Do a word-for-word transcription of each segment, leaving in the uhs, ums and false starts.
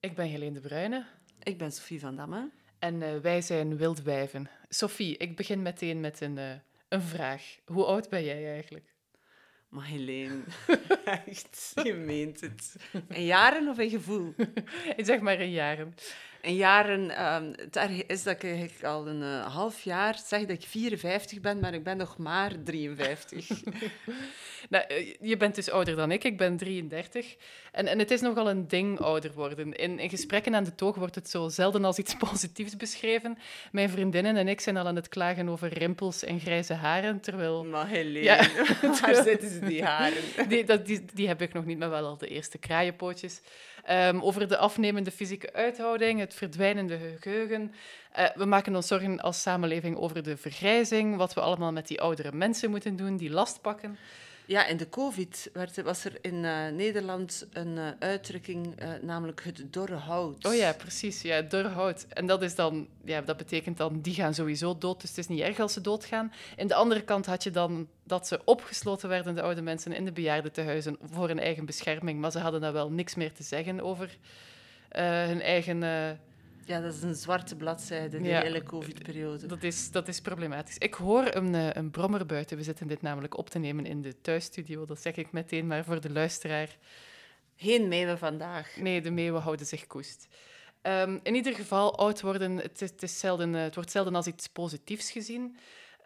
Ik ben Helene de Bruyne. Ik ben Sophie van Damme. En uh, wij zijn Wildwijven. Sophie, ik begin meteen met een, uh, een vraag. Hoe oud ben jij eigenlijk? Maar Helene, echt, je meent het. In jaren of in gevoel? Ik zeg maar in jaren. In jaren, um, het erg is dat ik al een uh, half jaar zeg dat ik vierenvijftig ben, maar ik ben nog maar drieënvijftig. Nou, je bent dus ouder dan ik, ik ben drieëndertig. En, en het is nogal een ding ouder worden. In, in gesprekken aan de toog wordt het zo zelden als iets positiefs beschreven. Mijn vriendinnen en ik zijn al aan het klagen over rimpels en grijze haren, terwijl... Maar Helene, ja, terwijl... waar zitten ze die haren? Die, dat, die, die heb ik nog niet, maar wel al de eerste kraaienpootjes. Um, over de afnemende fysieke uithouding, het verdwijnende geheugen. Uh, we maken ons zorgen als samenleving over de vergrijzing, wat we allemaal met die oudere mensen moeten doen, die last pakken. Ja, in de COVID werd, was er in uh, Nederland een uh, uitdrukking, uh, namelijk het dorre hout. Oh ja, precies, ja, het dorre hout. En dat, is dan, ja, dat betekent dan, die gaan sowieso dood, dus het is niet erg als ze doodgaan. Aan de andere kant had je dan dat ze opgesloten werden, de oude mensen, in de bejaardentehuizen voor hun eigen bescherming. Maar ze hadden dan wel niks meer te zeggen over uh, hun eigen... Uh, Ja, dat is een zwarte bladzijde, de ja, hele COVID-periode. Dat is, dat is problematisch. Ik hoor een, een brommer buiten. We zitten dit namelijk op te nemen in de thuisstudio. Dat zeg ik meteen, maar voor de luisteraar... Geen meeuwen vandaag. Nee, de meeuwen houden zich koest. Um, in ieder geval, oud worden, het, het, is zelden, het wordt zelden als iets positiefs gezien.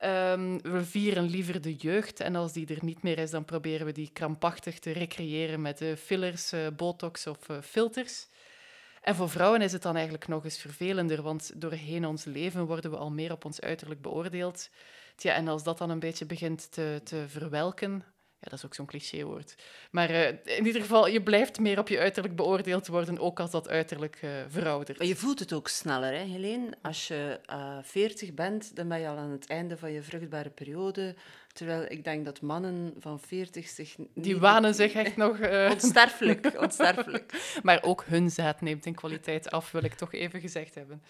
Um, we vieren liever de jeugd. En als die er niet meer is, dan proberen we die krampachtig te recreëren met uh, fillers, uh, botox of uh, filters. En voor vrouwen is het dan eigenlijk nog eens vervelender, want doorheen ons leven worden we al meer op ons uiterlijk beoordeeld. Tja, en als dat dan een beetje begint te, te verwelken... Ja, dat is ook zo'n clichéwoord. Maar uh, in ieder geval, je blijft meer op je uiterlijk beoordeeld worden, ook als dat uiterlijk uh, veroudert. Maar je voelt het ook sneller, hè, Helene? Als je uh, veertig bent, dan ben je al aan het einde van je vruchtbare periode... Terwijl ik denk dat mannen van veertig zich... Die wanen zich echt nog... Uh... Onsterfelijk, onsterfelijk. Maar ook hun zaad neemt in kwaliteit af, wil ik toch even gezegd hebben.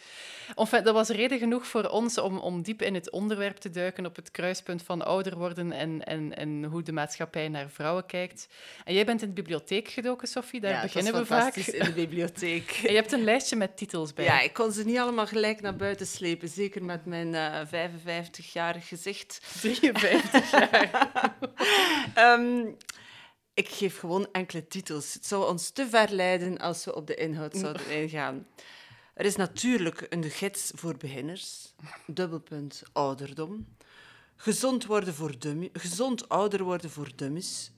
Enfin, dat was reden genoeg voor ons om, om diep in het onderwerp te duiken op het kruispunt van ouder worden en, en, en hoe de maatschappij naar vrouwen kijkt. En jij bent in de bibliotheek gedoken, Sophie. Daar ja, beginnen we vaak. Ja, in de bibliotheek. En je hebt een lijstje met titels bij. Ja, ik kon ze niet allemaal gelijk naar buiten slepen. Zeker met mijn uh, vijfenvijftig-jarig gezicht. drieënvijftig. um, ik geef gewoon enkele titels. Het zou ons te ver leiden als we op de inhoud zouden ingaan. Er is natuurlijk een gids voor beginners. Dubbelpunt ouderdom. Gezond worden voor dummies. Gezond ouder worden voor dummies.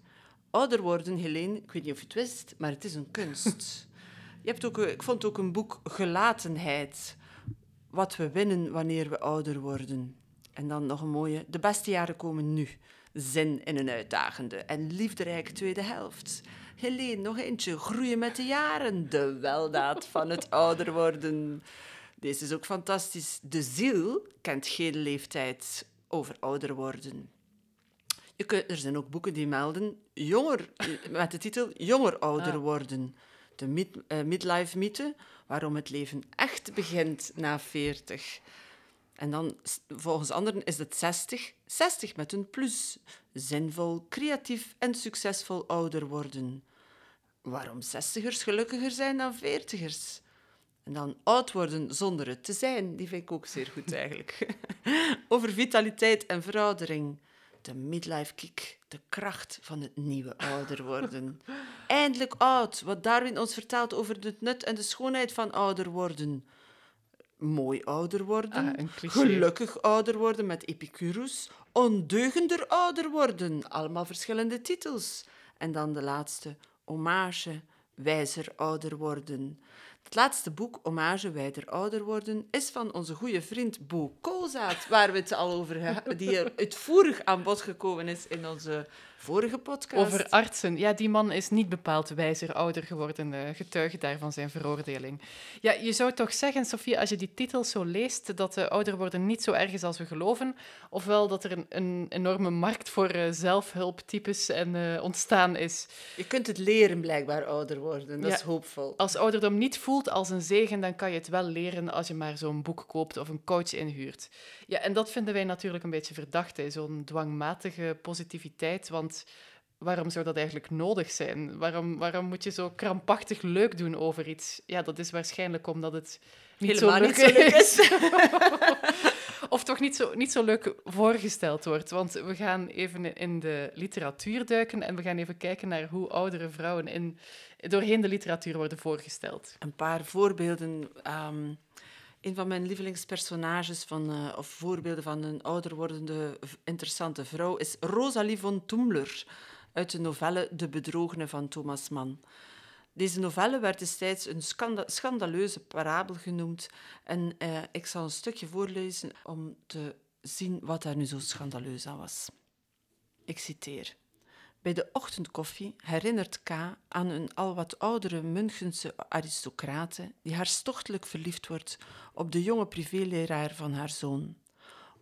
Ouder worden, Helene, ik weet niet of je het wist, maar het is een kunst. Je hebt ook, ik vond ook een boek Gelatenheid. Wat we winnen wanneer we ouder worden. En dan nog een mooie. De beste jaren komen nu. Zin in een uitdagende en liefderijke tweede helft. Helene, nog eentje. Groeien met de jaren. De weldaad van het ouder worden. Deze is ook fantastisch. De ziel kent geen leeftijd over ouder worden. Je kunt, er zijn ook boeken die melden. Jonger, met de titel Jonger ouder worden. De mid, uh, midlife mythe. Waarom het leven echt begint na veertig. En dan, volgens anderen, is het zestig. zestig met een plus. Zinvol, creatief en succesvol ouder worden. Waarom zestigers gelukkiger zijn dan veertigers? En dan oud worden zonder het te zijn. Die vind ik ook zeer goed, eigenlijk. Over vitaliteit en veroudering. De midlife kick. De kracht van het nieuwe ouder worden. Eindelijk oud. Wat Darwin ons vertelt over het nut en de schoonheid van ouder worden. Mooi ouder worden, ah, gelukkig ouder worden met Epicurus, ondeugender ouder worden, allemaal verschillende titels. En dan de laatste, Hommage, wijzer ouder worden. Het laatste boek, Hommage, wijzer ouder worden, is van onze goede vriend Bo Koolzaad, waar we het al over hebben, die er uitvoerig aan bod gekomen is in onze vorige podcast. Over artsen. Ja, die man is niet bepaald wijzer ouder geworden, getuige daarvan zijn veroordeling. Ja, je zou toch zeggen, Sophie, als je die titels zo leest, dat de ouder worden niet zo erg is als we geloven, ofwel dat er een, een enorme markt voor uh, zelfhulptypes en, uh, ontstaan is. Je kunt het leren blijkbaar ouder worden, dat ja, is hoopvol. Als ouderdom niet voelt als een zegen, dan kan je het wel leren als je maar zo'n boek koopt of een coach inhuurt. Ja, en dat vinden wij natuurlijk een beetje verdacht, hè, zo'n dwangmatige positiviteit, want waarom zou dat eigenlijk nodig zijn? Waarom, waarom moet je zo krampachtig leuk doen over iets? Ja, dat is waarschijnlijk omdat het niet helemaal zo leuk, niet zo leuk is. is. Of toch niet zo, niet zo leuk voorgesteld wordt. Want we gaan even in de literatuur duiken en we gaan even kijken naar hoe oudere vrouwen in, doorheen de literatuur worden voorgesteld. Een paar voorbeelden. Um, een van mijn lievelingspersonages van, uh, of voorbeelden van een ouder wordende interessante vrouw is Rosalie von Tümmler uit de novelle De Bedrogene van Thomas Mann. Deze novelle werd destijds een schanda- schandaleuze parabel genoemd. En eh, ik zal een stukje voorlezen om te zien wat daar nu zo schandaleus aan was. Ik citeer. Bij de ochtendkoffie herinnert K. aan een al wat oudere Münchense aristocrate die hartstochtelijk verliefd wordt op de jonge privéleraar van haar zoon.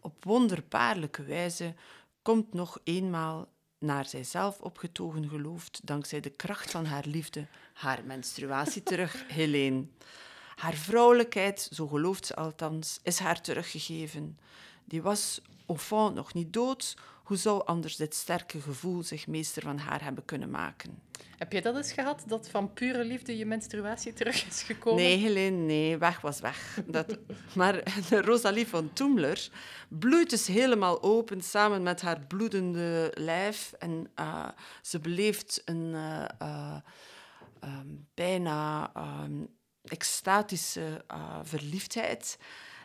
Op wonderbaarlijke wijze komt nog eenmaal, naar zijzelf opgetogen gelooft, dankzij de kracht van haar liefde, haar menstruatie terug, Helene. Haar vrouwelijkheid, zo gelooft ze althans, is haar teruggegeven. Die was, au fond, nog niet dood. Hoe zou anders dit sterke gevoel zich meester van haar hebben kunnen maken? Heb jij dat eens gehad, dat van pure liefde je menstruatie terug is gekomen? Nee, Helene, nee. Weg was weg. Dat... Maar de Rosalie von Tümmler bloeit dus helemaal open samen met haar bloedende lijf. En uh, ze beleeft een uh, uh, um, bijna um, extatische uh, verliefdheid.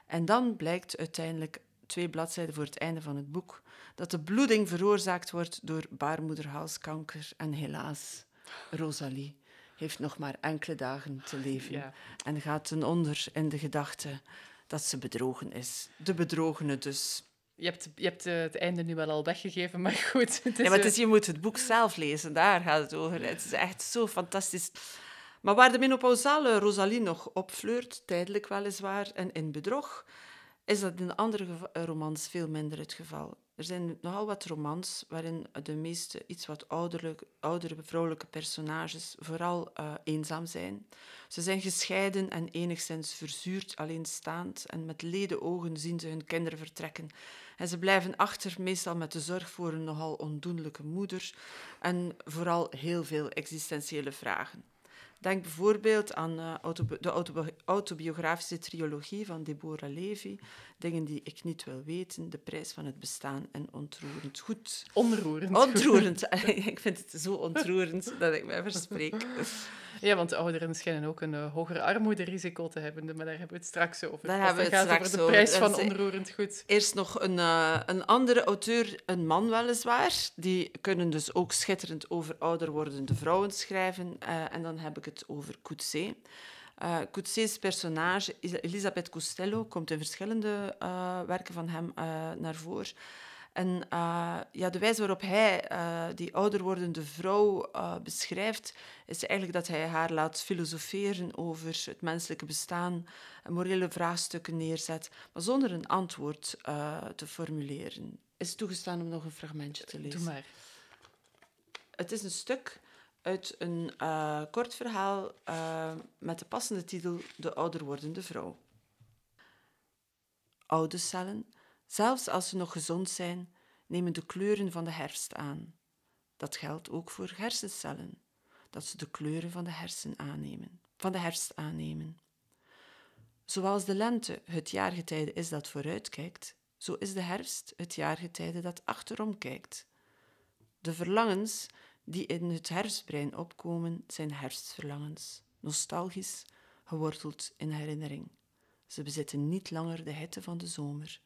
En dan blijkt uiteindelijk, twee bladzijden voor het einde van het boek, dat de bloeding veroorzaakt wordt door baarmoederhalskanker. En helaas, Rosalie heeft nog maar enkele dagen te leven. Ja. En gaat ten onder in de gedachte dat ze bedrogen is. De bedrogene dus. Je hebt, je hebt uh, het einde nu wel al weggegeven, maar goed. Het is, ja, maar het is, je moet het boek zelf lezen, daar gaat het over. Het is echt zo fantastisch. Maar waar de menopausale Rosalie nog opfleurt, tijdelijk weliswaar, en in bedrog, is dat in andere geva- romans veel minder het geval. Er zijn nogal wat romans waarin de meeste iets wat oudere, oudere vrouwelijke personages vooral uh, eenzaam zijn. Ze zijn gescheiden en enigszins verzuurd, alleenstaand. En met lede ogen zien ze hun kinderen vertrekken. En ze blijven achter, meestal met de zorg voor een nogal ondoenlijke moeder. En vooral heel veel existentiële vragen. Denk bijvoorbeeld aan uh, autobi- de autobi- autobiografische trilogie van Deborah Levy. Dingen die ik niet wil weten, de prijs van het bestaan en ontroerend goed. Onroerend Ontroerend. Ik vind het zo ontroerend dat ik mij verspreek. Ja, want ouderen schijnen ook een uh, hoger armoederisico te hebben. Maar daar hebben we het straks over. Daar hebben we het straks over. De prijs over. Van onroerend goed. Eerst nog een, uh, een andere auteur, een man weliswaar. Die kunnen dus ook schitterend over ouder wordende vrouwen schrijven. Uh, en dan heb ik het over Coetzee. Uh, Coetzee's personage, Elisabeth Costello, komt in verschillende uh, werken van hem uh, naar voren. En uh, ja, de wijze waarop hij uh, die ouder wordende vrouw uh, beschrijft, is eigenlijk dat hij haar laat filosoferen over het menselijke bestaan, morele vraagstukken neerzet, maar zonder een antwoord uh, te formuleren. Is het toegestaan om nog een fragmentje te lezen? Doe maar. Het is een stuk uit een uh, kort verhaal uh, met de passende titel De ouder wordende vrouw. Oude cellen, zelfs als ze nog gezond zijn, nemen de kleuren van de herfst aan. Dat geldt ook voor hersencellen, dat ze de kleuren van de hersen aannemen, van de herfst aannemen. Zoals de lente het jaargetijde is dat vooruitkijkt, zo is de herfst het jaargetijde dat achterom kijkt. De verlangens die in het herfstbrein opkomen, zijn herfstverlangens, nostalgisch, geworteld in herinnering. Ze bezitten niet langer de hitte van de zomer.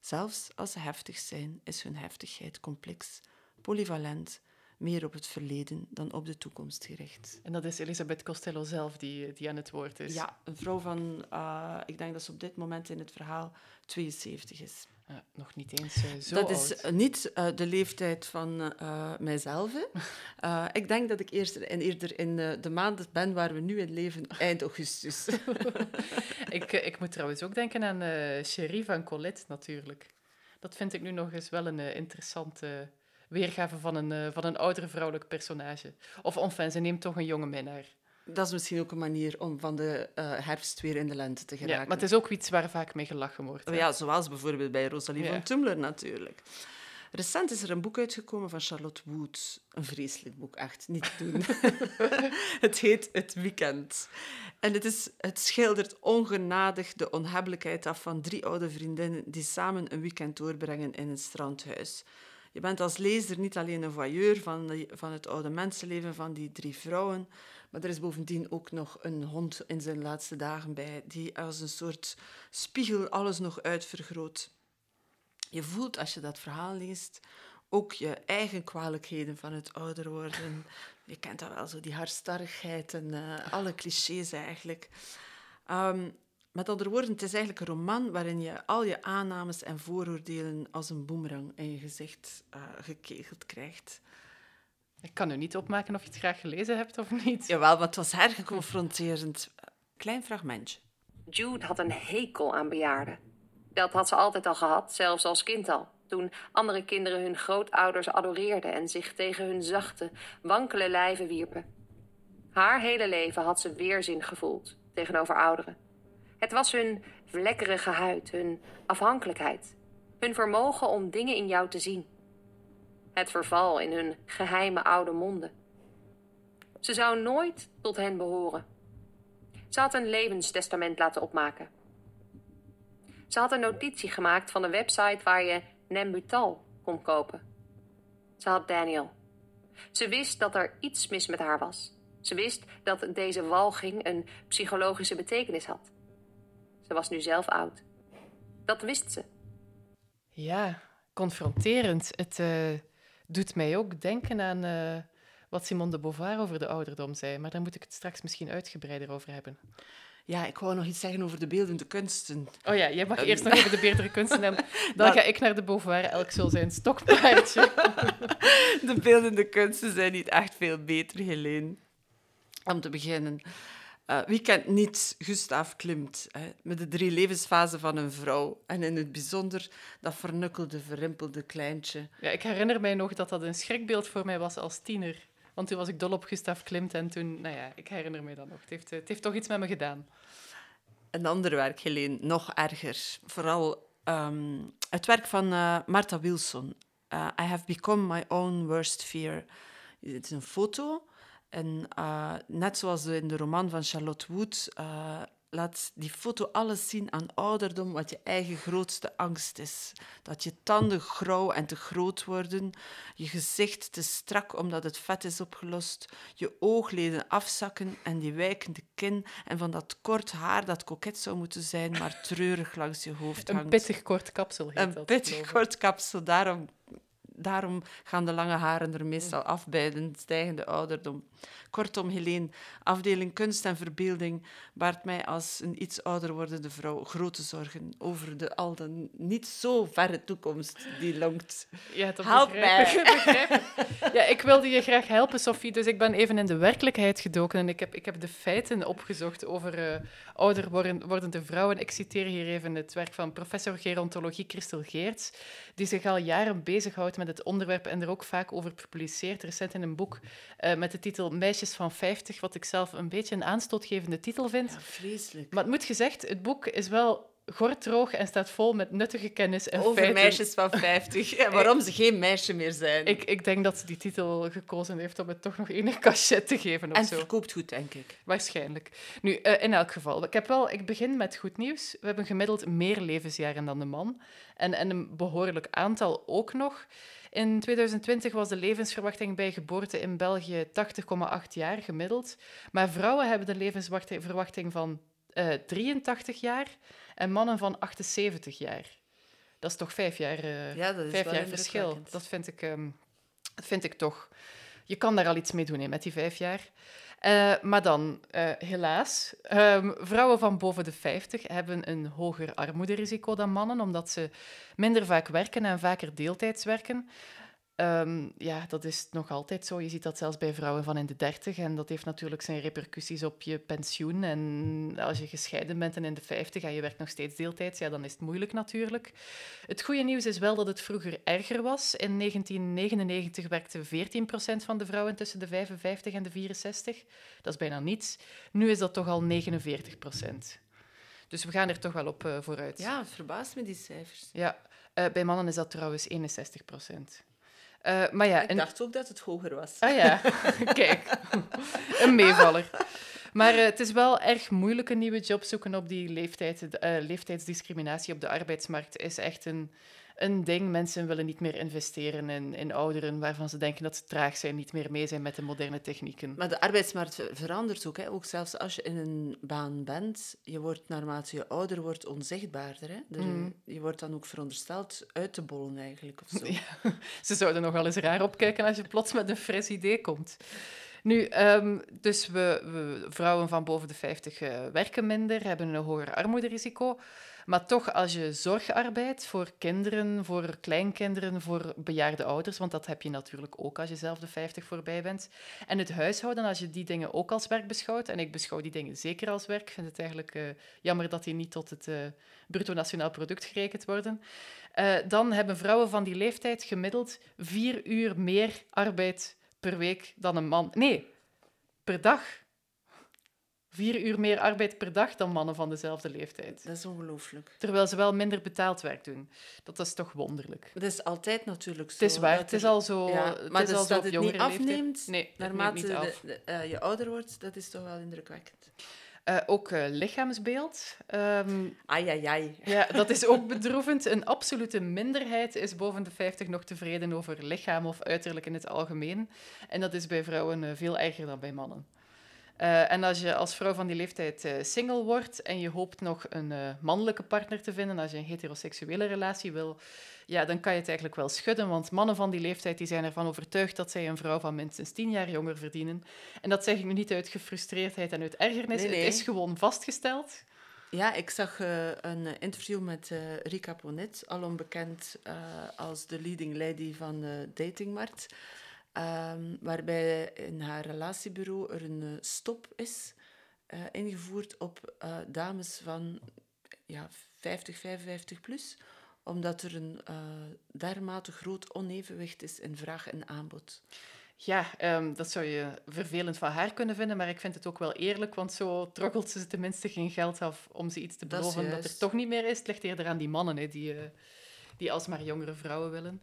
Zelfs als ze heftig zijn, is hun heftigheid complex, polyvalent, meer op het verleden dan op de toekomst gericht. En dat is Elisabeth Costello zelf die, die aan het woord is. Ja, een vrouw van, uh, ik denk dat ze op dit moment in het verhaal tweeënzeventig is. Uh, nog niet eens uh, zo dat oud. Dat is niet uh, de leeftijd van uh, mijzelf. Uh, ik denk dat ik eerst en eerder in uh, de maand ben waar we nu in leven, eind augustus. ik, ik moet trouwens ook denken aan uh, Chérie van Colette, natuurlijk. Dat vind ik nu nog eens wel een uh, interessante weergave van een, uh, van een oudere vrouwelijk personage. Of enfin, ze neemt toch een jonge minnaar. Dat is misschien ook een manier om van de uh, herfst weer in de lente te geraken. Ja, maar het is ook iets waar vaak mee gelachen wordt. Hè? Ja, zoals bijvoorbeeld bij Rosalie ja. van Tümmler natuurlijk. Recent is er een boek uitgekomen van Charlotte Wood. Een vreselijk boek, echt. Niet doen. Het heet Het weekend. En het, is, het schildert ongenadig de onhebbelijkheid af van drie oude vriendinnen die samen een weekend doorbrengen in een strandhuis. Je bent als lezer niet alleen een voyeur van, de, van het oude mensenleven van die drie vrouwen, maar er is bovendien ook nog een hond in zijn laatste dagen bij, die als een soort spiegel alles nog uitvergroot. Je voelt, als je dat verhaal leest, ook je eigen kwalijkheden van het ouder worden. Je kent dat wel, zo die hartstarrigheid en uh, alle clichés eigenlijk. Um, met andere woorden, het is eigenlijk een roman waarin je al je aannames en vooroordelen als een boemerang in je gezicht uh, gekegeld krijgt. Ik kan nu niet opmaken of je het graag gelezen hebt of niet. Jawel, maar het was hergeconfronterend. Klein fragmentje. Jude had een hekel aan bejaarden. Dat had ze altijd al gehad, zelfs als kind al. Toen andere kinderen hun grootouders adoreerden en zich tegen hun zachte, wankele lijven wierpen. Haar hele leven had ze weerzin gevoeld tegenover ouderen. Het was hun vlekkerige huid, hun afhankelijkheid. Hun vermogen om dingen in jou te zien. Het verval in hun geheime oude monden. Ze zou nooit tot hen behoren. Ze had een levenstestament laten opmaken. Ze had een notitie gemaakt van een website waar je Nembutal kon kopen. Ze had Daniel. Ze wist dat er iets mis met haar was. Ze wist dat deze walging een psychologische betekenis had. Ze was nu zelf oud. Dat wist ze. Ja, confronterend. Het uh, doet mij ook denken aan uh, wat Simone de Beauvoir over de ouderdom zei. Maar daar moet ik het straks misschien uitgebreider over hebben. Ja, ik wou nog iets zeggen over de beeldende kunsten. Oh ja, jij mag um. eerst nog even de beeldende kunsten hebben. Dan maar... ga ik naar de Beauvoir, elk zo zijn stokpaardje. De beeldende kunsten zijn niet echt veel beter, Helene. Om te beginnen... Uh, wie kent niet Gustav Klimt, hè, met de drie levensfasen van een vrouw en in het bijzonder dat vernukkelde, verrimpelde kleintje. Ja, ik herinner mij nog dat dat een schrikbeeld voor mij was als tiener. Want toen was ik dol op Gustav Klimt en toen, nou ja, ik herinner mij dat nog. Het heeft, het heeft toch iets met me gedaan. Een ander werk, Helene, nog erger. Vooral um, het werk van uh, Martha Wilson. Uh, I have become my own worst fear. Het is een foto... En uh, net zoals in de roman van Charlotte Wood, uh, laat die foto alles zien aan ouderdom wat je eigen grootste angst is. Dat je tanden grauw en te groot worden, je gezicht te strak omdat het vet is opgelost, je oogleden afzakken en die wijkende kin en van dat kort haar dat koket zou moeten zijn, maar treurig langs je hoofd hangt. Een pittig kort kapsel heet dat. Een pittig kort kapsel, daarom... Daarom gaan de lange haren er meestal af bij de stijgende ouderdom. Kortom, Helene, afdeling kunst en verbeelding baart mij als een iets ouder wordende vrouw grote zorgen over de al dan niet zo verre toekomst die longt. Ja, dat Help begrijp. mij! Begrijp. Ja, ik wilde je graag helpen, Sophie, dus ik ben even in de werkelijkheid gedoken en ik heb, ik heb de feiten opgezocht over uh, ouder wordende vrouwen. Ik citeer hier even het werk van professor gerontologie Christel Geerts, die zich al jaren bezighoudt met het onderwerp en er ook vaak over publiceert, recent in een boek uh, met de titel Meisjes van vijftig, wat ik zelf een beetje een aanstootgevende titel vind. Ja, vreselijk. Maar het moet gezegd, het boek is wel gorddroog en staat vol met nuttige kennis en over feiten. Over meisjes van vijftig, ja, waarom ze geen meisje meer zijn. Ik, ik denk dat ze die titel gekozen heeft om het toch nog enig cachet te geven. Of en zo. Verkoopt goed, denk ik. Waarschijnlijk. Nu, uh, in elk geval, ik, heb wel, ik begin met goed nieuws. We hebben gemiddeld meer levensjaren dan de man. En, en een behoorlijk aantal ook nog. In twintig twintig was de levensverwachting bij geboorte in België tachtig komma acht jaar gemiddeld. Maar vrouwen hebben de levensverwachting van uh, drieëntachtig jaar... en mannen van achtenzeventig jaar. Dat is toch vijf jaar, uh, ja, dat is vijf jaar verschil. Dat vind, ik, um, dat vind ik toch... Je kan daar al iets mee doen, hè, met die vijf jaar. Uh, maar dan, uh, helaas, um, vrouwen van boven de vijftig hebben een hoger armoederisico dan mannen, omdat ze minder vaak werken en vaker deeltijds werken. Um, ja, dat is nog altijd zo. Je ziet dat zelfs bij vrouwen van in de dertig. En dat heeft natuurlijk zijn repercussies op je pensioen. En als je gescheiden bent en in de vijftig en je werkt nog steeds deeltijds, ja, dan is het moeilijk natuurlijk. Het goede nieuws is wel dat het vroeger erger was. In negentien negenennegentig werkte veertien procent van de vrouwen tussen de vijfenvijftig en de vierenzestig. Dat is bijna niets. Nu is dat toch al negenenveertig procent. Dus we gaan er toch wel op uh, vooruit. Ja, het verbaast me, die cijfers. Ja. Uh, bij mannen is dat trouwens eenenzestig procent. Uh, maar ja, ik en... dacht ook dat het hoger was. Ah ja, kijk. Een meevaller. Maar uh, het is wel erg moeilijk een nieuwe job zoeken op die leeftijd. Uh, leeftijdsdiscriminatie op de arbeidsmarkt is echt een, een ding. Mensen willen niet meer investeren in, in ouderen, waarvan ze denken dat ze traag zijn, niet meer mee zijn met de moderne technieken. Maar de arbeidsmarkt ver- verandert ook, hè? Ook zelfs als je in een baan bent, je wordt naarmate je ouder wordt onzichtbaarder, hè? De, mm. Je wordt dan ook verondersteld uit te bollen eigenlijk, of zo. Ja, ze zouden nogal eens raar opkijken als je plots met een fris idee komt. Nu, um, dus we, we, vrouwen van boven de vijftig uh, werken minder, hebben een hoger armoederisico. Maar toch, als je zorgarbeid voor kinderen, voor kleinkinderen, voor bejaarde ouders, want dat heb je natuurlijk ook als je zelf de vijftig voorbij bent, en het huishouden, als je die dingen ook als werk beschouwt, en ik beschouw die dingen zeker als werk, vind het eigenlijk uh, jammer dat die niet tot het uh, bruto nationaal product gerekend worden, uh, dan hebben vrouwen van die leeftijd gemiddeld vier uur meer arbeid per week dan een man. Nee, per dag. Vier uur meer arbeid per dag dan mannen van dezelfde leeftijd. Dat is ongelooflijk. Terwijl ze wel minder betaald werk doen. Dat is toch wonderlijk. Dat is altijd natuurlijk zo. Het is waar, het is al zo. Ja, maar het is dus al dat het niet afneemt, nee, naarmate niet af. de, de, uh, je ouder wordt, dat is toch wel indrukwekkend. Uh, ook uh, lichaamsbeeld. Um, ai, ai, ai. Ja, dat is ook bedroevend. Een absolute minderheid is boven de vijftig nog tevreden over lichaam of uiterlijk in het algemeen. En dat is bij vrouwen uh, veel erger dan bij mannen. Uh, en als je als vrouw van die leeftijd uh, single wordt en je hoopt nog een uh, mannelijke partner te vinden, als je een heteroseksuele relatie wil, ja, dan kan je het eigenlijk wel schudden, want mannen van die leeftijd die zijn ervan overtuigd dat zij een vrouw van minstens tien jaar jonger verdienen. En dat zeg ik nu niet uit gefrustreerdheid en uit ergernis, nee, nee. Het is gewoon vastgesteld. Ja, ik zag uh, een interview met uh, Rika Ponet, al onbekend uh, als de leading lady van de datingmarkt. Um, waarbij in haar relatiebureau er een uh, stop is uh, ingevoerd op uh, dames van ja, vijftig, vijfenvijftig plus, omdat er een uh, dermate groot onevenwicht is in vraag en aanbod. Ja, um, dat zou je vervelend van haar kunnen vinden, maar ik vind het ook wel eerlijk, want zo troggelt ze tenminste geen geld af om ze iets te beloven dat, dat er toch niet meer is. Het ligt eerder aan die mannen, he, die, uh, die alsmaar jongere vrouwen willen.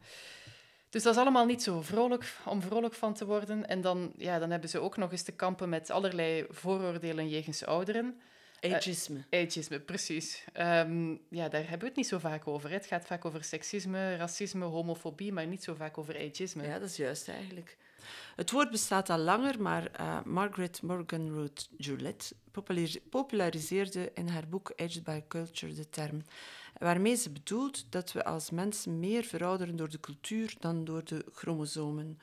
Dus dat is allemaal niet zo vrolijk, om vrolijk van te worden. En dan, ja, dan hebben ze ook nog eens te kampen met allerlei vooroordelen jegens ouderen. Ageisme. Uh, ageisme, precies. Um, ja, daar hebben we het niet zo vaak over. Hè. Het gaat vaak over seksisme, racisme, homofobie, maar niet zo vaak over ageisme. Ja, dat is juist eigenlijk. Het woord bestaat al langer, maar uh, Margaret Morganroth Gullette populariseerde in haar boek Aged by Culture de term, waarmee ze bedoelt dat we als mensen meer verouderen door de cultuur dan door de chromosomen.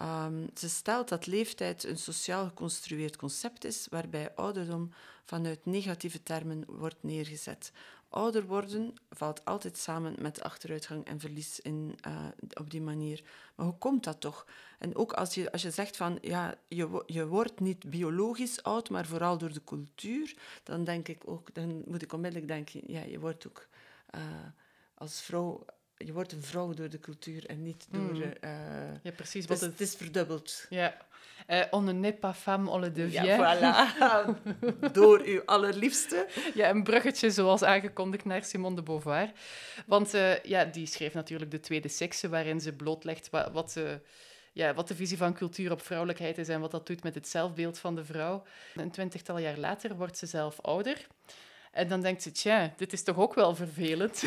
Um, ze stelt dat leeftijd een sociaal geconstrueerd concept is, waarbij ouderdom vanuit negatieve termen wordt neergezet. Ouder worden valt altijd samen met achteruitgang en verlies in, uh, op die manier. Maar hoe komt dat toch? En ook als je, als je zegt van, ja, je, je wordt niet biologisch oud, maar vooral door de cultuur, dan denk ik ook, dan moet ik onmiddellijk denken, ja, je wordt ook uh, als vrouw, je wordt een vrouw door de cultuur en niet door... Mm. Uh, ja, precies. Dus het... het is verdubbeld. Ja. Uh, on ne n'est pas femme, on le devient. Ja, voilà. Door uw allerliefste. Ja, een bruggetje zoals aangekondigd naar Simone de Beauvoir. Want uh, ja, die schreef natuurlijk De tweede sekse, waarin ze blootlegt wat, wat, uh, ja, wat de visie van cultuur op vrouwelijkheid is en wat dat doet met het zelfbeeld van de vrouw. Een twintigtal jaar later wordt ze zelf ouder. En dan denkt ze, tja, dit is toch ook wel vervelend.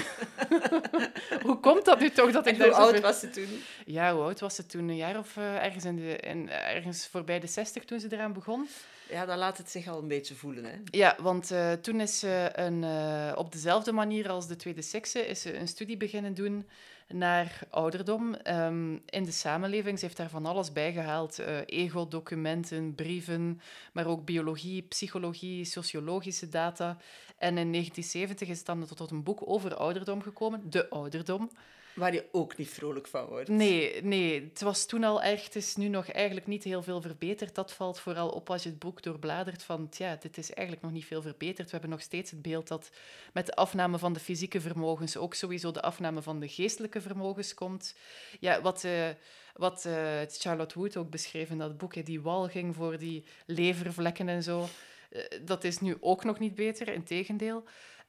Hoe komt dat nu toch? Dat ik en hoe oud ver... was ze toen? Ja, hoe oud was ze toen? Een jaar of uh, ergens, in de, in, ergens voorbij de zestig toen ze eraan begon. Ja, dan laat het zich al een beetje voelen, hè? Ja, want uh, toen is ze een, uh, op dezelfde manier als De tweede sekse is ze een studie beginnen doen naar ouderdom um, in de samenleving. Ze heeft daar van alles bijgehaald. Uh, ego-documenten, brieven, maar ook biologie, psychologie, sociologische data. En in negentien zeventig is het dan tot een boek over ouderdom gekomen, De ouderdom. Waar je ook niet vrolijk van wordt. Nee, nee, het was toen al echt, het is nu nog eigenlijk niet heel veel verbeterd. Dat valt vooral op als je het boek doorbladert van, ja, dit is eigenlijk nog niet veel verbeterd. We hebben nog steeds het beeld dat met de afname van de fysieke vermogens ook sowieso de afname van de geestelijke vermogens komt. Ja, wat... Uh, Wat uh, Charlotte Wood ook beschreef in dat boek, die walging voor die levervlekken en zo, uh, dat is nu ook nog niet beter, integendeel.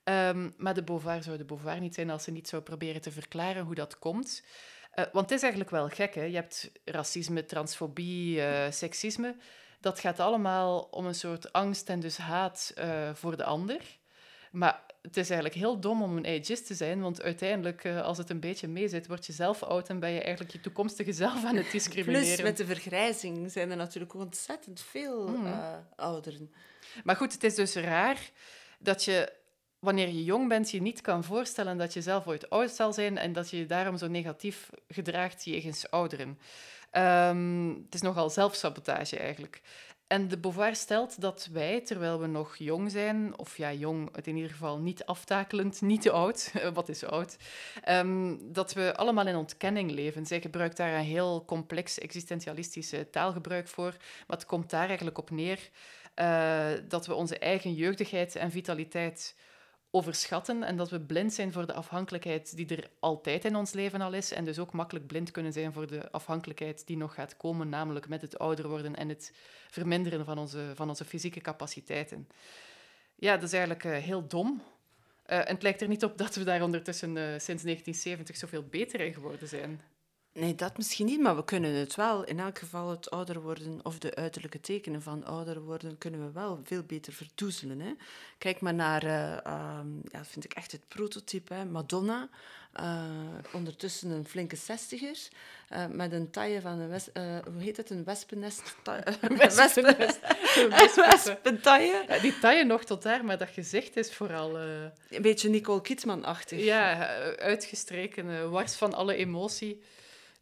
Um, maar de Beauvoir zou de Beauvoir niet zijn als ze niet zou proberen te verklaren hoe dat komt. Uh, want het is eigenlijk wel gek, hè. Je hebt racisme, transfobie, uh, seksisme. Dat gaat allemaal om een soort angst en dus haat uh, voor de ander. Maar het is eigenlijk heel dom om een ageist te zijn, want uiteindelijk, als het een beetje meezit, word je zelf oud en ben je eigenlijk je toekomstige zelf aan het discrimineren. Plus, met de vergrijzing zijn er natuurlijk ontzettend veel mm. uh, ouderen. Maar goed, het is dus raar dat je, wanneer je jong bent, je niet kan voorstellen dat je zelf ooit oud zal zijn en dat je je daarom zo negatief gedraagt jegens ouderen. Um, het is nogal zelfsabotage eigenlijk. En de Beauvoir stelt dat wij, terwijl we nog jong zijn, of ja, jong, het in ieder geval niet aftakelend, niet te oud, wat is oud, um, dat we allemaal in ontkenning leven. Zij gebruikt daar een heel complex existentialistisch taalgebruik voor, maar het komt daar eigenlijk op neer uh, dat we onze eigen jeugdigheid en vitaliteit overschatten en dat we blind zijn voor de afhankelijkheid die er altijd in ons leven al is en dus ook makkelijk blind kunnen zijn voor de afhankelijkheid die nog gaat komen, namelijk met het ouder worden en het verminderen van onze, van onze fysieke capaciteiten. Ja, dat is eigenlijk uh, heel dom. Uh, en het lijkt er niet op dat we daar ondertussen uh, sinds negentien zeventig zoveel beter in geworden zijn. Nee, dat misschien niet, maar we kunnen het wel. In elk geval het ouder worden of de uiterlijke tekenen van ouder worden kunnen we wel veel beter verdoezelen. Hè? Kijk maar naar, uh, um, ja, dat vind ik echt het prototype, hè? Madonna. Uh, ondertussen een flinke zestiger, uh, met een taille van een wes- uh, hoe heet dat, een wespennest? Ta- een wespennest. Een wespentaille. Ja, die taille nog tot daar, maar dat gezicht is vooral Uh... een beetje Nicole Kidman-achtig. Ja, uitgestreken, uh, wars van alle emotie.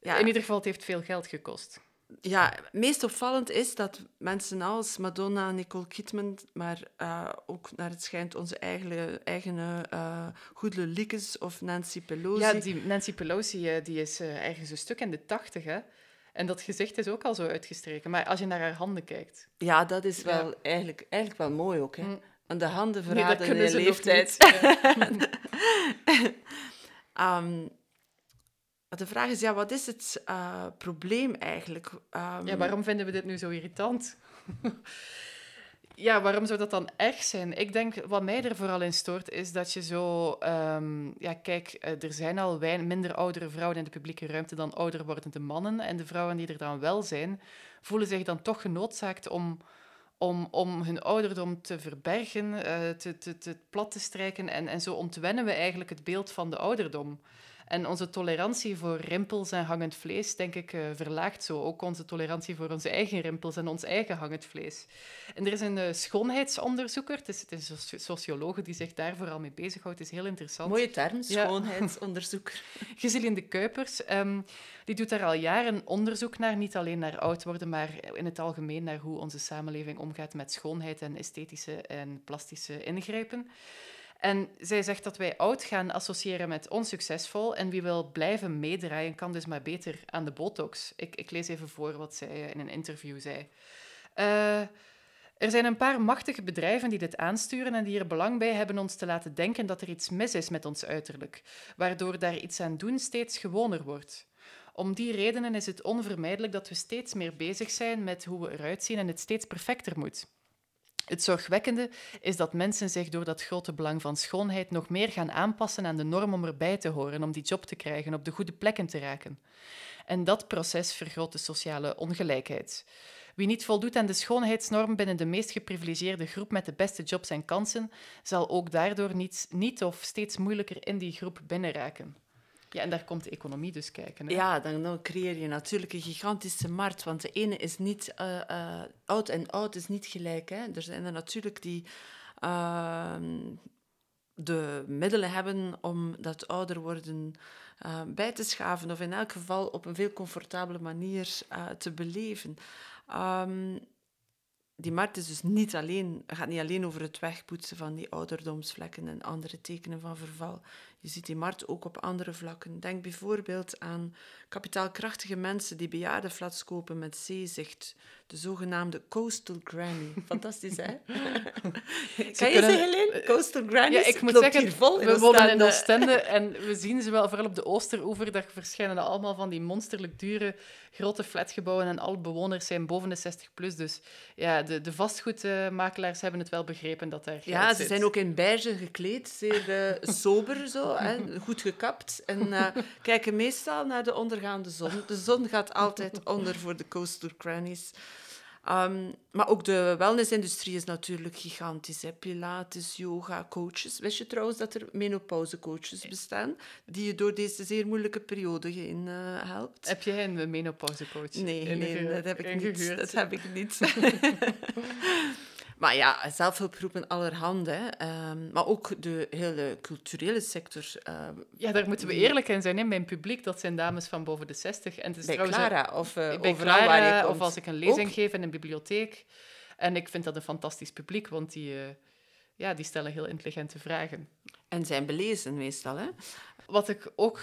Ja. In ieder geval, het heeft veel geld gekost. Ja, het meest opvallend is dat mensen als Madonna, Nicole Kidman, maar uh, ook naar het schijnt onze eigen, eigen uh, Goedele Liekens of Nancy Pelosi. Ja, die Nancy Pelosi uh, die is uh, ergens een stuk in de tachtig, hè. En dat gezicht is ook al zo uitgestreken. Maar als je naar haar handen kijkt. Ja, dat is wel ja. eigenlijk, eigenlijk wel mooi ook, hè. Mm. En de handen verraden hun nee, leeftijd. De vraag is, ja, wat is het uh, probleem eigenlijk? Um... Ja, waarom vinden we dit nu zo irritant? Ja, waarom zou dat dan echt zijn? Ik denk, wat mij er vooral in stoort, is dat je zo Um, ja, kijk, er zijn al weinig, minder oudere vrouwen in de publieke ruimte dan ouder wordende mannen. En de vrouwen die er dan wel zijn, voelen zich dan toch genoodzaakt om, om, om hun ouderdom te verbergen, uh, te, te, te plat te strijken. En, en zo ontwennen we eigenlijk het beeld van de ouderdom. En onze tolerantie voor rimpels en hangend vlees, denk ik, uh, verlaagt zo. Ook onze tolerantie voor onze eigen rimpels en ons eigen hangend vlees. En er is een uh, schoonheidsonderzoeker, het is, het is een sociologe die zich daar vooral mee bezighoudt. Het is heel interessant. Mooie term, schoonheidsonderzoeker. Ja. Giselinde in de Kuipers, um, die doet daar al jaren onderzoek naar. Niet alleen naar oud worden, maar in het algemeen naar hoe onze samenleving omgaat met schoonheid en esthetische en plastische ingrijpen. En zij zegt dat wij oud gaan associëren met onsuccesvol en wie wil blijven meedraaien kan dus maar beter aan de botox. Ik, ik lees even voor wat zij in een interview zei. Uh, er zijn een paar machtige bedrijven die dit aansturen en die er belang bij hebben ons te laten denken dat er iets mis is met ons uiterlijk, waardoor daar iets aan doen steeds gewoner wordt. Om die redenen is het onvermijdelijk dat we steeds meer bezig zijn met hoe we eruit zien en het steeds perfecter moet. Het zorgwekkende is dat mensen zich door dat grote belang van schoonheid nog meer gaan aanpassen aan de norm om erbij te horen, om die job te krijgen, op de goede plekken te raken. En dat proces vergroot de sociale ongelijkheid. Wie niet voldoet aan de schoonheidsnorm binnen de meest geprivilegeerde groep met de beste jobs en kansen, zal ook daardoor niet, niet of steeds moeilijker in die groep binnenraken. Ja, en daar komt de economie dus kijken. Hè? Ja, dan, dan creëer je natuurlijk een gigantische markt, want de ene is niet Uh, uh, oud en oud is niet gelijk. Hè? Er zijn er natuurlijk die uh, de middelen hebben om dat ouder worden uh, bij te schaven, of in elk geval op een veel comfortabele manier uh, te beleven. Um, Die markt is dus niet alleen, gaat niet alleen over het wegpoetsen van die ouderdomsvlekken en andere tekenen van verval. Je ziet die markt ook op andere vlakken. Denk bijvoorbeeld aan kapitaalkrachtige mensen die bejaardenflats kopen met zeezicht. De zogenaamde coastal granny. Fantastisch, hè? Kan je ze, Helene? Coastal Grannies. Ja, ik moet zeggen, hier vol in we wonen in Oostende en we zien ze wel, vooral op de Oosteroever, daar verschijnen allemaal van die monsterlijk dure grote flatgebouwen en alle bewoners zijn boven de zestig plus. Dus ja, de, de vastgoedmakelaars hebben het wel begrepen dat daar geld ja, ze zit. Zijn ook in beige gekleed, zeer uh, sober, zo, hè, goed gekapt. En uh, kijken meestal naar de ondergaande zon. De zon gaat altijd onder voor de Coastal Grannies. Um, maar ook de wellnessindustrie is natuurlijk gigantisch. Hè. Pilates, yoga, coaches. Wist je trouwens dat er menopauzecoaches bestaan die je door deze zeer moeilijke periode heen uh, helpt? Heb jij een menopauzecoach? Nee, nee dat heb ik niet. Dat heb ik niet. Maar ja, zelfhulpgroepen allerhande. Um, maar ook de hele culturele sector. Um, ja, daar moeten we eerlijk in zijn. Hè? Mijn publiek, dat zijn dames van boven de zestig. En het is bij trouwens, Clara of uh, bij Clara, waar je of als ik een lezing ook geef in een bibliotheek. En ik vind dat een fantastisch publiek, want die, uh, ja, die stellen heel intelligente vragen. En zijn belezen meestal, hè? Wat ik ook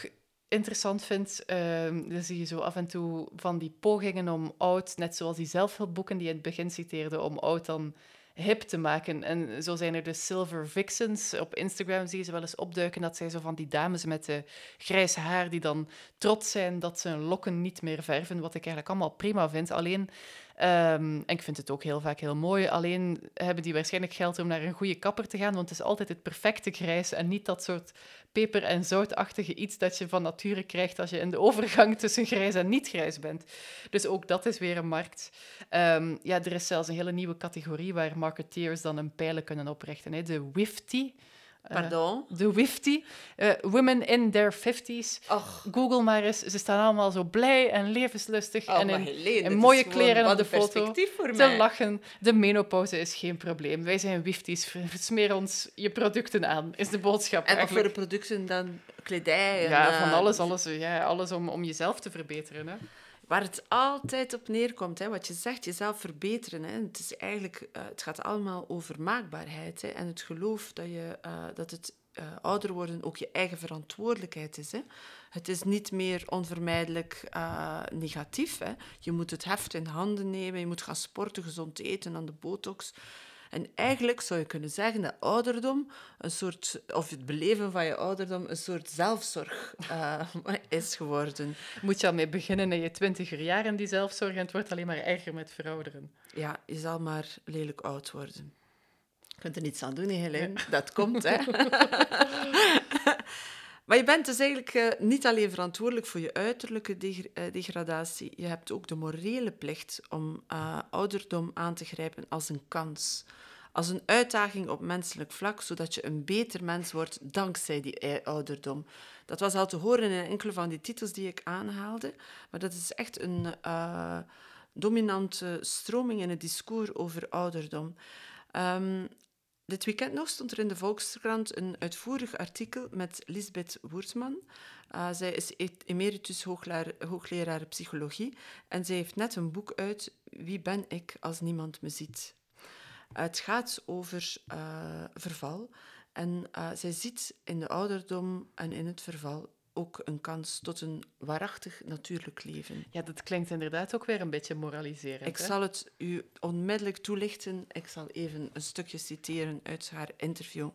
interessant vind, uh, dan zie je zo af en toe van die pogingen om oud, net zoals die zelfhulpboeken die je in het begin citeerde, om oud dan hip te maken. En zo zijn er de Silver Vixens. Op Instagram zie je ze wel eens opduiken. Dat zijn zo van die dames met uh, grijs haar die dan trots zijn dat ze hun lokken niet meer verven. Wat ik eigenlijk allemaal prima vind. Alleen, um, en ik vind het ook heel vaak heel mooi, alleen hebben die waarschijnlijk geld om naar een goede kapper te gaan. Want het is altijd het perfecte grijs en niet dat soort peper- en zoutachtige iets dat je van nature krijgt als je in de overgang tussen grijs en niet-grijs bent. Dus ook dat is weer een markt. Um, ja, er is zelfs een hele nieuwe categorie waar marketeers dan een pijlen kunnen oprichten. Hè? De wifty. Pardon? Uh, de wifty. Uh, women in their fifties. Och. Google maar eens. Ze staan allemaal zo blij en levenslustig. Oh, en in, Helene, in mooie kleren op de foto. Te mij. Lachen. De menopauze is geen probleem. Wij zijn wifties. Smeer ons je producten aan, is de boodschap. En eigenlijk. Wat voor de producten dan? Kledij? En, ja, van alles. Alles, ja, alles om, om jezelf te verbeteren. Hè? Waar het altijd op neerkomt, hè, wat je zegt, jezelf verbeteren. Hè. Het is eigenlijk, uh, het gaat allemaal over maakbaarheid. Hè, en het geloof dat, je, uh, dat het uh, ouder worden ook je eigen verantwoordelijkheid is. Hè. Het is niet meer onvermijdelijk uh, negatief. Hè. Je moet het heft in handen nemen, je moet gaan sporten, gezond eten, aan de botox. En eigenlijk zou je kunnen zeggen dat ouderdom, een soort, of het beleven van je ouderdom, een soort zelfzorg uh, is geworden. Moet je al mee beginnen in je twintiger jaren, die zelfzorg, en het wordt alleen maar erger met verouderen. Ja, je zal maar lelijk oud worden. Je kunt er niets aan doen, Helene. Ja. Dat komt, hè. Maar je bent dus eigenlijk uh, niet alleen verantwoordelijk voor je uiterlijke deg- uh, degradatie. Je hebt ook de morele plicht om uh, ouderdom aan te grijpen als een kans. Als een uitdaging op menselijk vlak, zodat je een beter mens wordt dankzij die ouderdom. Dat was al te horen in enkele van die titels die ik aanhaalde. Maar dat is echt een uh, dominante stroming in het discours over ouderdom. Um, Dit weekend nog stond er in de Volkskrant een uitvoerig artikel met Lisbeth Woertman. Uh, zij is emeritus hoogleraar, hoogleraar psychologie en zij heeft net een boek uit, Wie ben ik als niemand me ziet? Uh, het gaat over uh, verval en uh, zij ziet in de ouderdom en in het verval ook een kans tot een waarachtig natuurlijk leven. Ja, dat klinkt inderdaad ook weer een beetje moraliserend. Ik hè? zal het u onmiddellijk toelichten. Ik zal even een stukje citeren uit haar interview.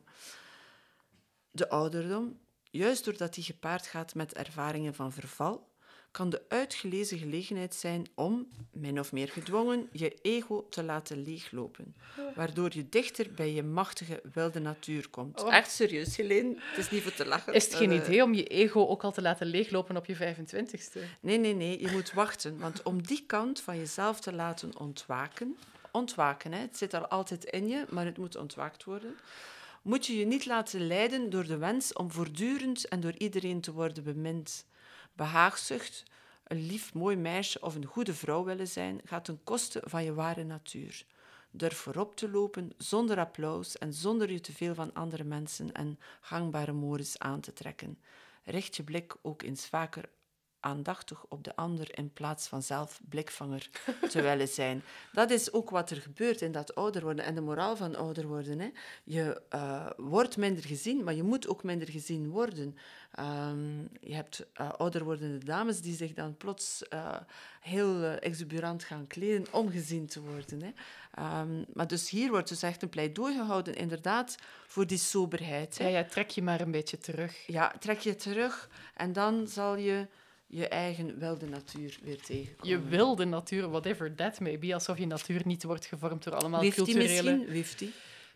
De ouderdom, juist doordat die gepaard gaat met ervaringen van verval, kan de uitgelezen gelegenheid zijn om, min of meer gedwongen, je ego te laten leeglopen. Waardoor je dichter bij je machtige wilde natuur komt. Oh. Echt serieus, Helene. Het is niet voor te lachen. Is het geen uh, idee om je ego ook al te laten leeglopen op je vijfentwintigste? Nee, nee, nee. Je moet wachten. Want om die kant van jezelf te laten ontwaken... Ontwaken, hè. Het zit al altijd in je, maar het moet ontwaakt worden. Moet je je niet laten leiden door de wens om voortdurend en door iedereen te worden bemind. Behaagzucht, een lief, mooi meisje of een goede vrouw willen zijn, gaat ten koste van je ware natuur. Durf voorop te lopen zonder applaus en zonder je te veel van andere mensen en gangbare mores aan te trekken. Richt je blik ook eens vaker aandachtig op de ander in plaats van zelf blikvanger te willen zijn. Dat is ook wat er gebeurt in dat ouder worden en de moraal van ouder worden. Hè. Je uh, wordt minder gezien, maar je moet ook minder gezien worden. Um, je hebt uh, ouder wordende dames die zich dan plots uh, heel uh, exuberant gaan kleden om gezien te worden. Hè. Um, maar dus hier wordt dus echt een pleidooi gehouden, inderdaad, voor die soberheid. Hè. Ja, ja, trek je maar een beetje terug. Ja, trek je terug en dan zal je je eigen wilde natuur weer tegenkomen. Je wilde natuur, whatever that may be, alsof je natuur niet wordt gevormd door allemaal Weeft culturele...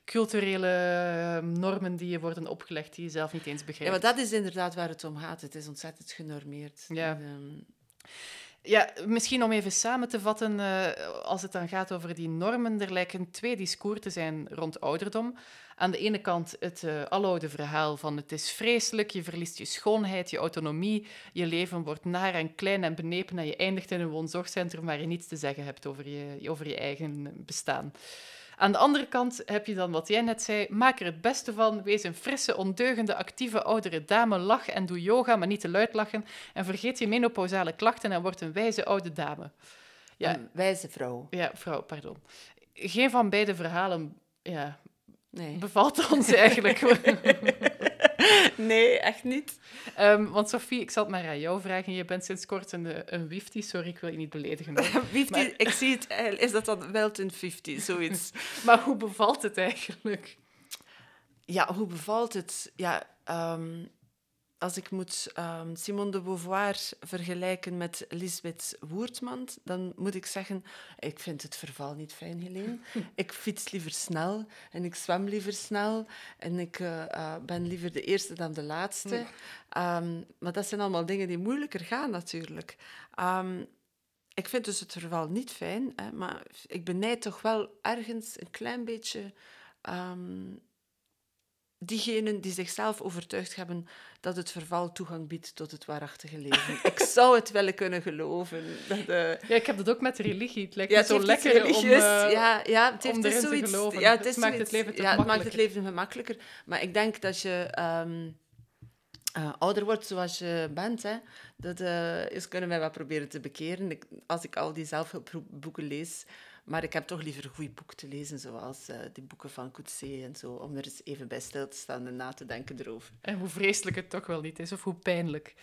culturele normen die je worden opgelegd, die je zelf niet eens begrijpt. Ja, maar dat is inderdaad waar het om gaat. Het is ontzettend genormeerd. Ja. En, um... ja, misschien om even samen te vatten, uh, als het dan gaat over die normen, er lijken twee discours te zijn rond ouderdom. Aan de ene kant het uh, aloude verhaal van het is vreselijk, je verliest je schoonheid, je autonomie, je leven wordt naar en klein en benepen en je eindigt in een woonzorgcentrum waar je niets te zeggen hebt over je, over je eigen bestaan. Aan de andere kant heb je dan wat jij net zei, maak er het beste van, wees een frisse, ondeugende, actieve oudere dame, lach en doe yoga, maar niet te luid lachen en vergeet je menopausale klachten en word een wijze oude dame. Ja. Een wijze vrouw. Ja, vrouw, pardon. Geen van beide verhalen ja, nee. bevalt ons eigenlijk. Nee, echt niet. Um, want Sophie, ik zal het maar aan jou vragen. Je bent sinds kort een, een wiftie. Sorry, ik wil je niet beledigen. Wiftie, maar... ik zie het. Is dat dan wel een fifty, zoiets? Maar hoe bevalt het eigenlijk? Ja, hoe bevalt het? Ja, um, als ik moet um, Simone de Beauvoir vergelijken met Lisbeth Woertman, dan moet ik zeggen, ik vind het verval niet fijn, Helene. Ik fiets liever snel en ik zwem liever snel en ik uh, uh, ben liever de eerste dan de laatste. Um, maar dat zijn allemaal dingen die moeilijker gaan natuurlijk. Um, ik vind dus het verval niet fijn, hè, maar ik benijd toch wel ergens een klein beetje... Um, diegenen die zichzelf overtuigd hebben dat het verval toegang biedt tot het waarachtige leven. Ik zou het wel kunnen geloven. Dat, uh... Ja, ik heb dat ook met religie. Het lijkt ja, het me zo lekker om, uh, ja, ja, het heeft, om erin zoiets, te geloven. Ja, het, het, maakt, het, leven ja, het maakt het leven gemakkelijker. Maar ik denk dat je um, uh, ouder wordt zoals je bent. Hè. Dat uh, is, kunnen wij wat proberen te bekeren. Ik, als ik al die zelfhulpboeken lees... Maar ik heb toch liever een goed boek te lezen, zoals uh, die boeken van Coetzee en zo, om er eens even bij stil te staan en na te denken erover. En hoe vreselijk het toch wel niet is, of hoe pijnlijk.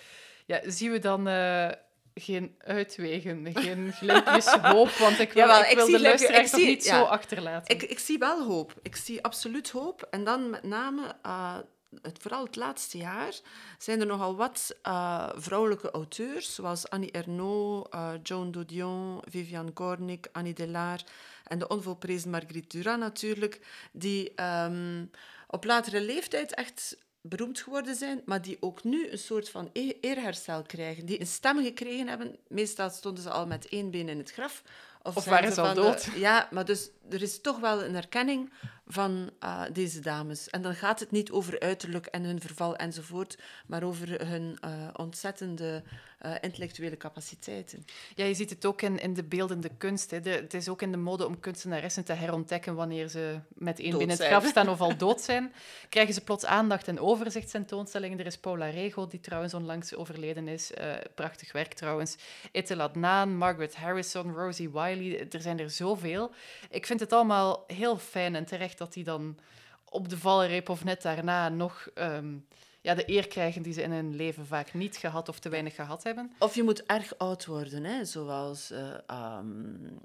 Ja, zien we dan uh, geen uitwegen, geen glimpjes hoop, want ik wil, ja, wel, ik wil ik de luisteraar toch niet ja, zo achterlaten. Ik, ik zie wel hoop. Ik zie absoluut hoop. En dan met name... Uh, Het, vooral het laatste jaar zijn er nogal wat uh, vrouwelijke auteurs, zoals Annie Ernaux, uh, Joan Dodion, Viviane Gornick, Annie Dillard en de onvolprezen Marguerite Duras natuurlijk, die um, op latere leeftijd echt beroemd geworden zijn, maar die ook nu een soort van e- eerherstel krijgen, die een stem gekregen hebben. Meestal stonden ze al met één been in het graf. Of, of waren ze al dood? De, ja, maar dus er is toch wel een erkenning van uh, deze dames. En dan gaat het niet over uiterlijk en hun verval enzovoort, maar over hun uh, ontzettende uh, intellectuele capaciteiten. Ja, je ziet het ook in, in de beeldende kunst. Hè. De, het is ook in de mode om kunstenaressen te herontdekken wanneer ze met één binnen het graf staan of al dood zijn. Krijgen ze plots aandacht en overzichtsentoonstellingen. Er is Paula Rego, die trouwens onlangs overleden is. Uh, prachtig werk trouwens. Itel Adnan, Margaret Harrison, Rosie Wilde. Er zijn er zoveel. Ik vind het allemaal heel fijn en terecht dat die dan op de valreep of net daarna nog um, ja, de eer krijgen die ze in hun leven vaak niet gehad of te weinig gehad hebben. Of je moet erg oud worden, hè? Zoals... Uh, um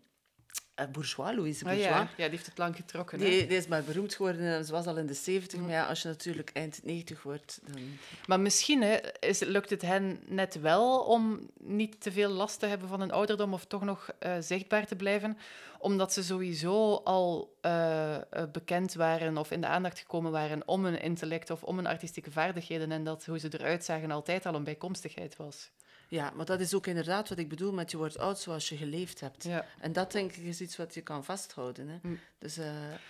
Bourgeois, Louise Bourgeois. Oh ja, ja, die heeft het lang getrokken. Die, die is maar beroemd geworden en ze was al in de zeventig. Mm. Maar ja, als je natuurlijk eind negentig wordt... Dan... Maar misschien hè, is, lukt het hen net wel om niet te veel last te hebben van hun ouderdom of toch nog uh, zichtbaar te blijven, omdat ze sowieso al uh, bekend waren of in de aandacht gekomen waren om hun intellect of om hun artistieke vaardigheden en dat hoe ze eruit zagen altijd al een bijkomstigheid was. Ja, maar dat is ook inderdaad wat ik bedoel met je wordt oud zoals je geleefd hebt. Ja. En dat, denk ik, is iets wat je kan vasthouden. Hè. Mm. Dus, uh...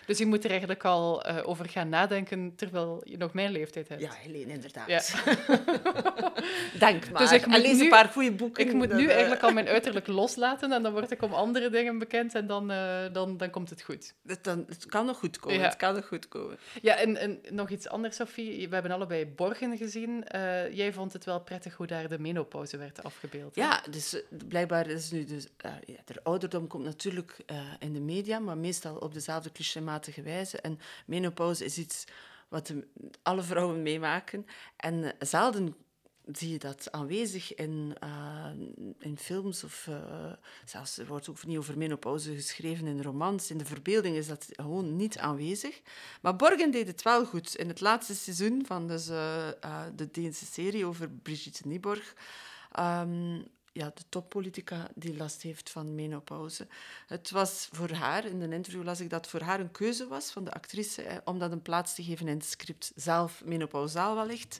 dus je moet er eigenlijk al uh, over gaan nadenken terwijl je nog mijn leeftijd hebt. Ja, Helene, inderdaad. Ja. Denk maar. Dus ik en lees nu, een paar goede boeken. Ik moet dan, nu uh... eigenlijk al mijn uiterlijk loslaten en dan word ik om andere dingen bekend en dan, uh, dan, dan komt het goed. Het, dan, het kan nog goed komen. Ja. Het kan nog goed komen. Ja, en, en nog iets anders, Sophie. We hebben allebei Borgen gezien. Uh, jij vond het wel prettig hoe daar de menopauze werd werd afgebeeld. Hè? Ja, dus blijkbaar is nu... Dus, uh, ja, de ouderdom komt natuurlijk uh, in de media, maar meestal op dezelfde clichématige wijze. En menopauze is iets wat de, alle vrouwen meemaken. En uh, zelden zie je dat aanwezig in, uh, in films of... Uh, zelfs er wordt ook niet over menopauze geschreven in romans. In de verbeelding is dat gewoon niet aanwezig. Maar Borgen deed het wel goed. In het laatste seizoen van dus, uh, uh, de Deense serie over Birgitte Nyborg... Um, ja, de toppolitica die last heeft van menopauze. Het was voor haar, in een interview las ik dat voor haar een keuze was van de actrice eh, om dat een plaats te geven in het script zelf, menopausaal wellicht.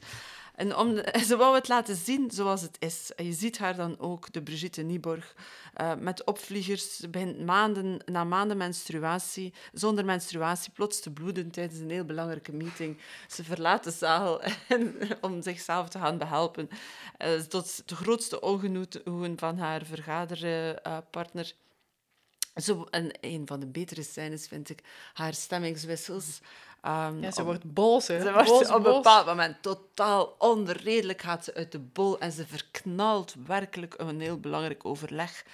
En om, ze wou het laten zien zoals het is. En je ziet haar dan ook, de Birgitte Nyborg, uh, met opvliegers. Ze begint maanden, na maanden menstruatie, zonder menstruatie, plots te bloeden tijdens een heel belangrijke meeting. Ze verlaat de zaal en, om zichzelf te gaan behelpen. Uh, tot de grootste ongenoegen van haar vergaderpartner. Zo, en een van de betere scènes vind ik haar stemmingswissels. Um, ja, ze om, wordt boos, hè? Ze wordt boos, op een bepaald moment totaal onredelijk, gaat ze uit de bol en ze verknalt werkelijk een heel belangrijk overleg.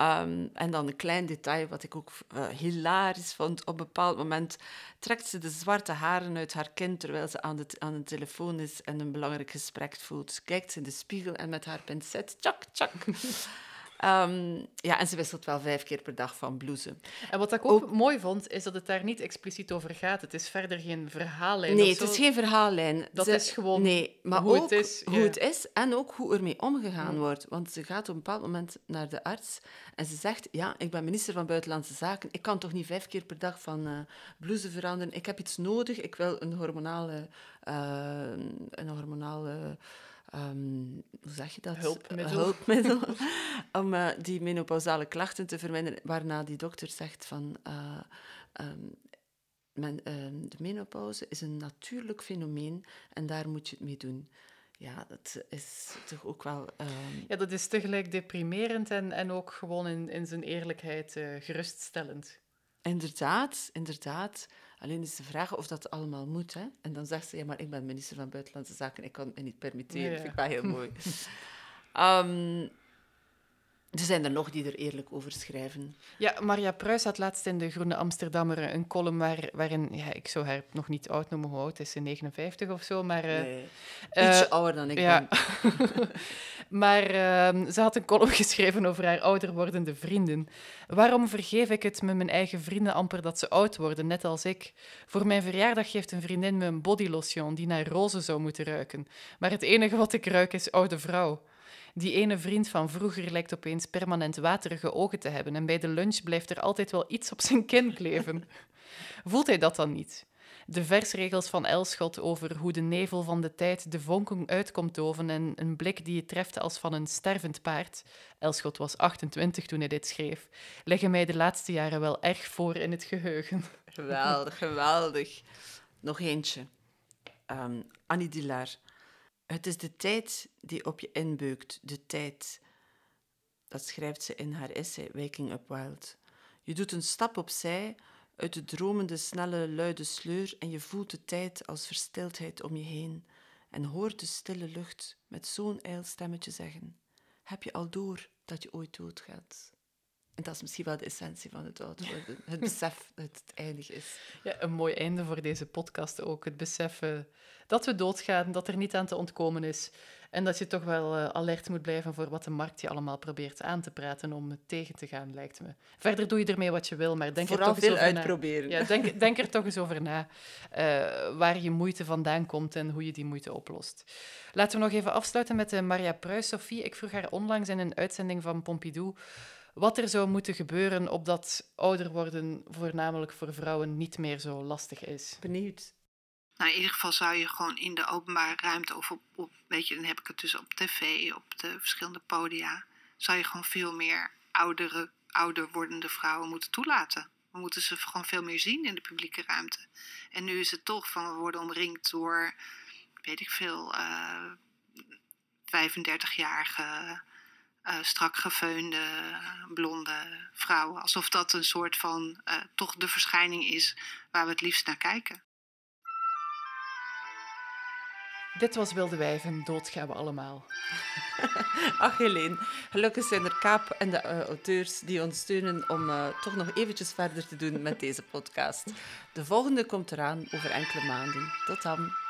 Um, en dan een klein detail, wat ik ook uh, hilarisch vond. Op een bepaald moment trekt ze de zwarte haren uit haar kin terwijl ze aan de, t- aan de telefoon is en een belangrijk gesprek voelt. Ze kijkt in de spiegel en met haar pincet, tjak, tjak... Um, ja, en ze wisselt wel vijf keer per dag van blouse. En wat ik ook, ook mooi vond, is dat het daar niet expliciet over gaat. Het is verder geen verhaallijn. Nee, het is geen verhaallijn. Dat ze, is gewoon nee, maar hoe, ook het is, hoe ja. het is en ook hoe ermee omgegaan ja. wordt. Want ze gaat op een bepaald moment naar de arts en ze zegt, ja, ik ben minister van Buitenlandse Zaken. Ik kan toch niet vijf keer per dag van uh, blouse veranderen. Ik heb iets nodig. Ik wil een hormonale... Uh, een hormonale Um, hoe zeg je dat? Hulpmiddel. Hulpmiddel. Om uh, die menopausale klachten te verminderen. Waarna die dokter zegt van... Uh, um, men, uh, de menopauze is een natuurlijk fenomeen en daar moet je het mee doen. Ja, dat is toch ook wel... Um... Ja, dat is tegelijk deprimerend en, en ook gewoon in, in zijn eerlijkheid uh, geruststellend. Inderdaad, inderdaad. Alleen is de vraag of dat allemaal moet. Hè? En dan zegt ze, ja, maar ik ben minister van Buitenlandse Zaken, ik kan het me niet permitteren. Ja, ja. Dat vind ik wel heel mooi. um, er zijn er nog die er eerlijk over schrijven. Ja, Maria Pruis had laatst in de Groene Amsterdammer een column waar, waarin... Ja, ik zou haar nog niet oud noemen, hoe oud is ze? negenenvijftig of zo, maar... Uh, nee, ietsje uh, ouder dan ik ja. ben. Maar uh, ze had een column geschreven over haar ouder wordende vrienden. Waarom vergeef ik het met mijn eigen vrienden amper dat ze oud worden, net als ik? Voor mijn verjaardag geeft een vriendin me een bodylotion die naar rozen zou moeten ruiken. Maar het enige wat ik ruik is oude vrouw. Die ene vriend van vroeger lijkt opeens permanent waterige ogen te hebben en bij de lunch blijft er altijd wel iets op zijn kin kleven. Voelt hij dat dan niet? De versregels van Elschot over hoe de nevel van de tijd de vonken uitkomt doven en een blik die je treft als van een stervend paard, Elschot was achtentwintig toen hij dit schreef, leggen mij de laatste jaren wel erg voor in het geheugen. Geweldig, geweldig. Nog eentje. Um, Annie Dillard. Het is de tijd die op je inbeukt, de tijd. Dat schrijft ze in haar essay Waking Up Wild. Je doet een stap opzij uit de dromende, snelle, luide sleur en je voelt de tijd als verstildheid om je heen en hoort de stille lucht met zo'n ijl stemmetje zeggen: heb je al door dat je ooit doodgaat? En dat is misschien wel de essentie van het oud worden. Het besef dat het eindig is. Ja, een mooi einde voor deze podcast ook. Het beseffen dat we doodgaan, dat er niet aan te ontkomen is. En dat je toch wel uh, alert moet blijven voor wat de markt je allemaal probeert aan te praten om het tegen te gaan, lijkt me. Verder doe je ermee wat je wil, maar denk Vooral er toch eens over na. Vooral veel uitproberen. Ja, denk, denk er toch eens over na uh, waar je moeite vandaan komt en hoe je die moeite oplost. Laten we nog even afsluiten met uh, Maria Pruis. Sophie, ik vroeg haar onlangs in een uitzending van Pompidou wat er zou moeten gebeuren opdat ouder worden voornamelijk voor vrouwen niet meer zo lastig is. Benieuwd. Nou, in ieder geval zou je gewoon in de openbare ruimte of op, op weet je, dan heb ik het dus op tv, op de verschillende podia, zou je gewoon veel meer oudere, ouder wordende vrouwen moeten toelaten. We moeten ze gewoon veel meer zien in de publieke ruimte. En nu is het toch van, we worden omringd door, weet ik veel, uh, vijfendertigjarige... Uh, strak gefeunde, blonde vrouwen. Alsof dat een soort van uh, toch de verschijning is waar we het liefst naar kijken. Dit was Wildwijven, dood gaan we allemaal. Ach Helene, gelukkig zijn er Kaap en de uh, auteurs die ons steunen om uh, toch nog eventjes verder te doen met deze podcast. De volgende komt eraan over enkele maanden. Tot dan.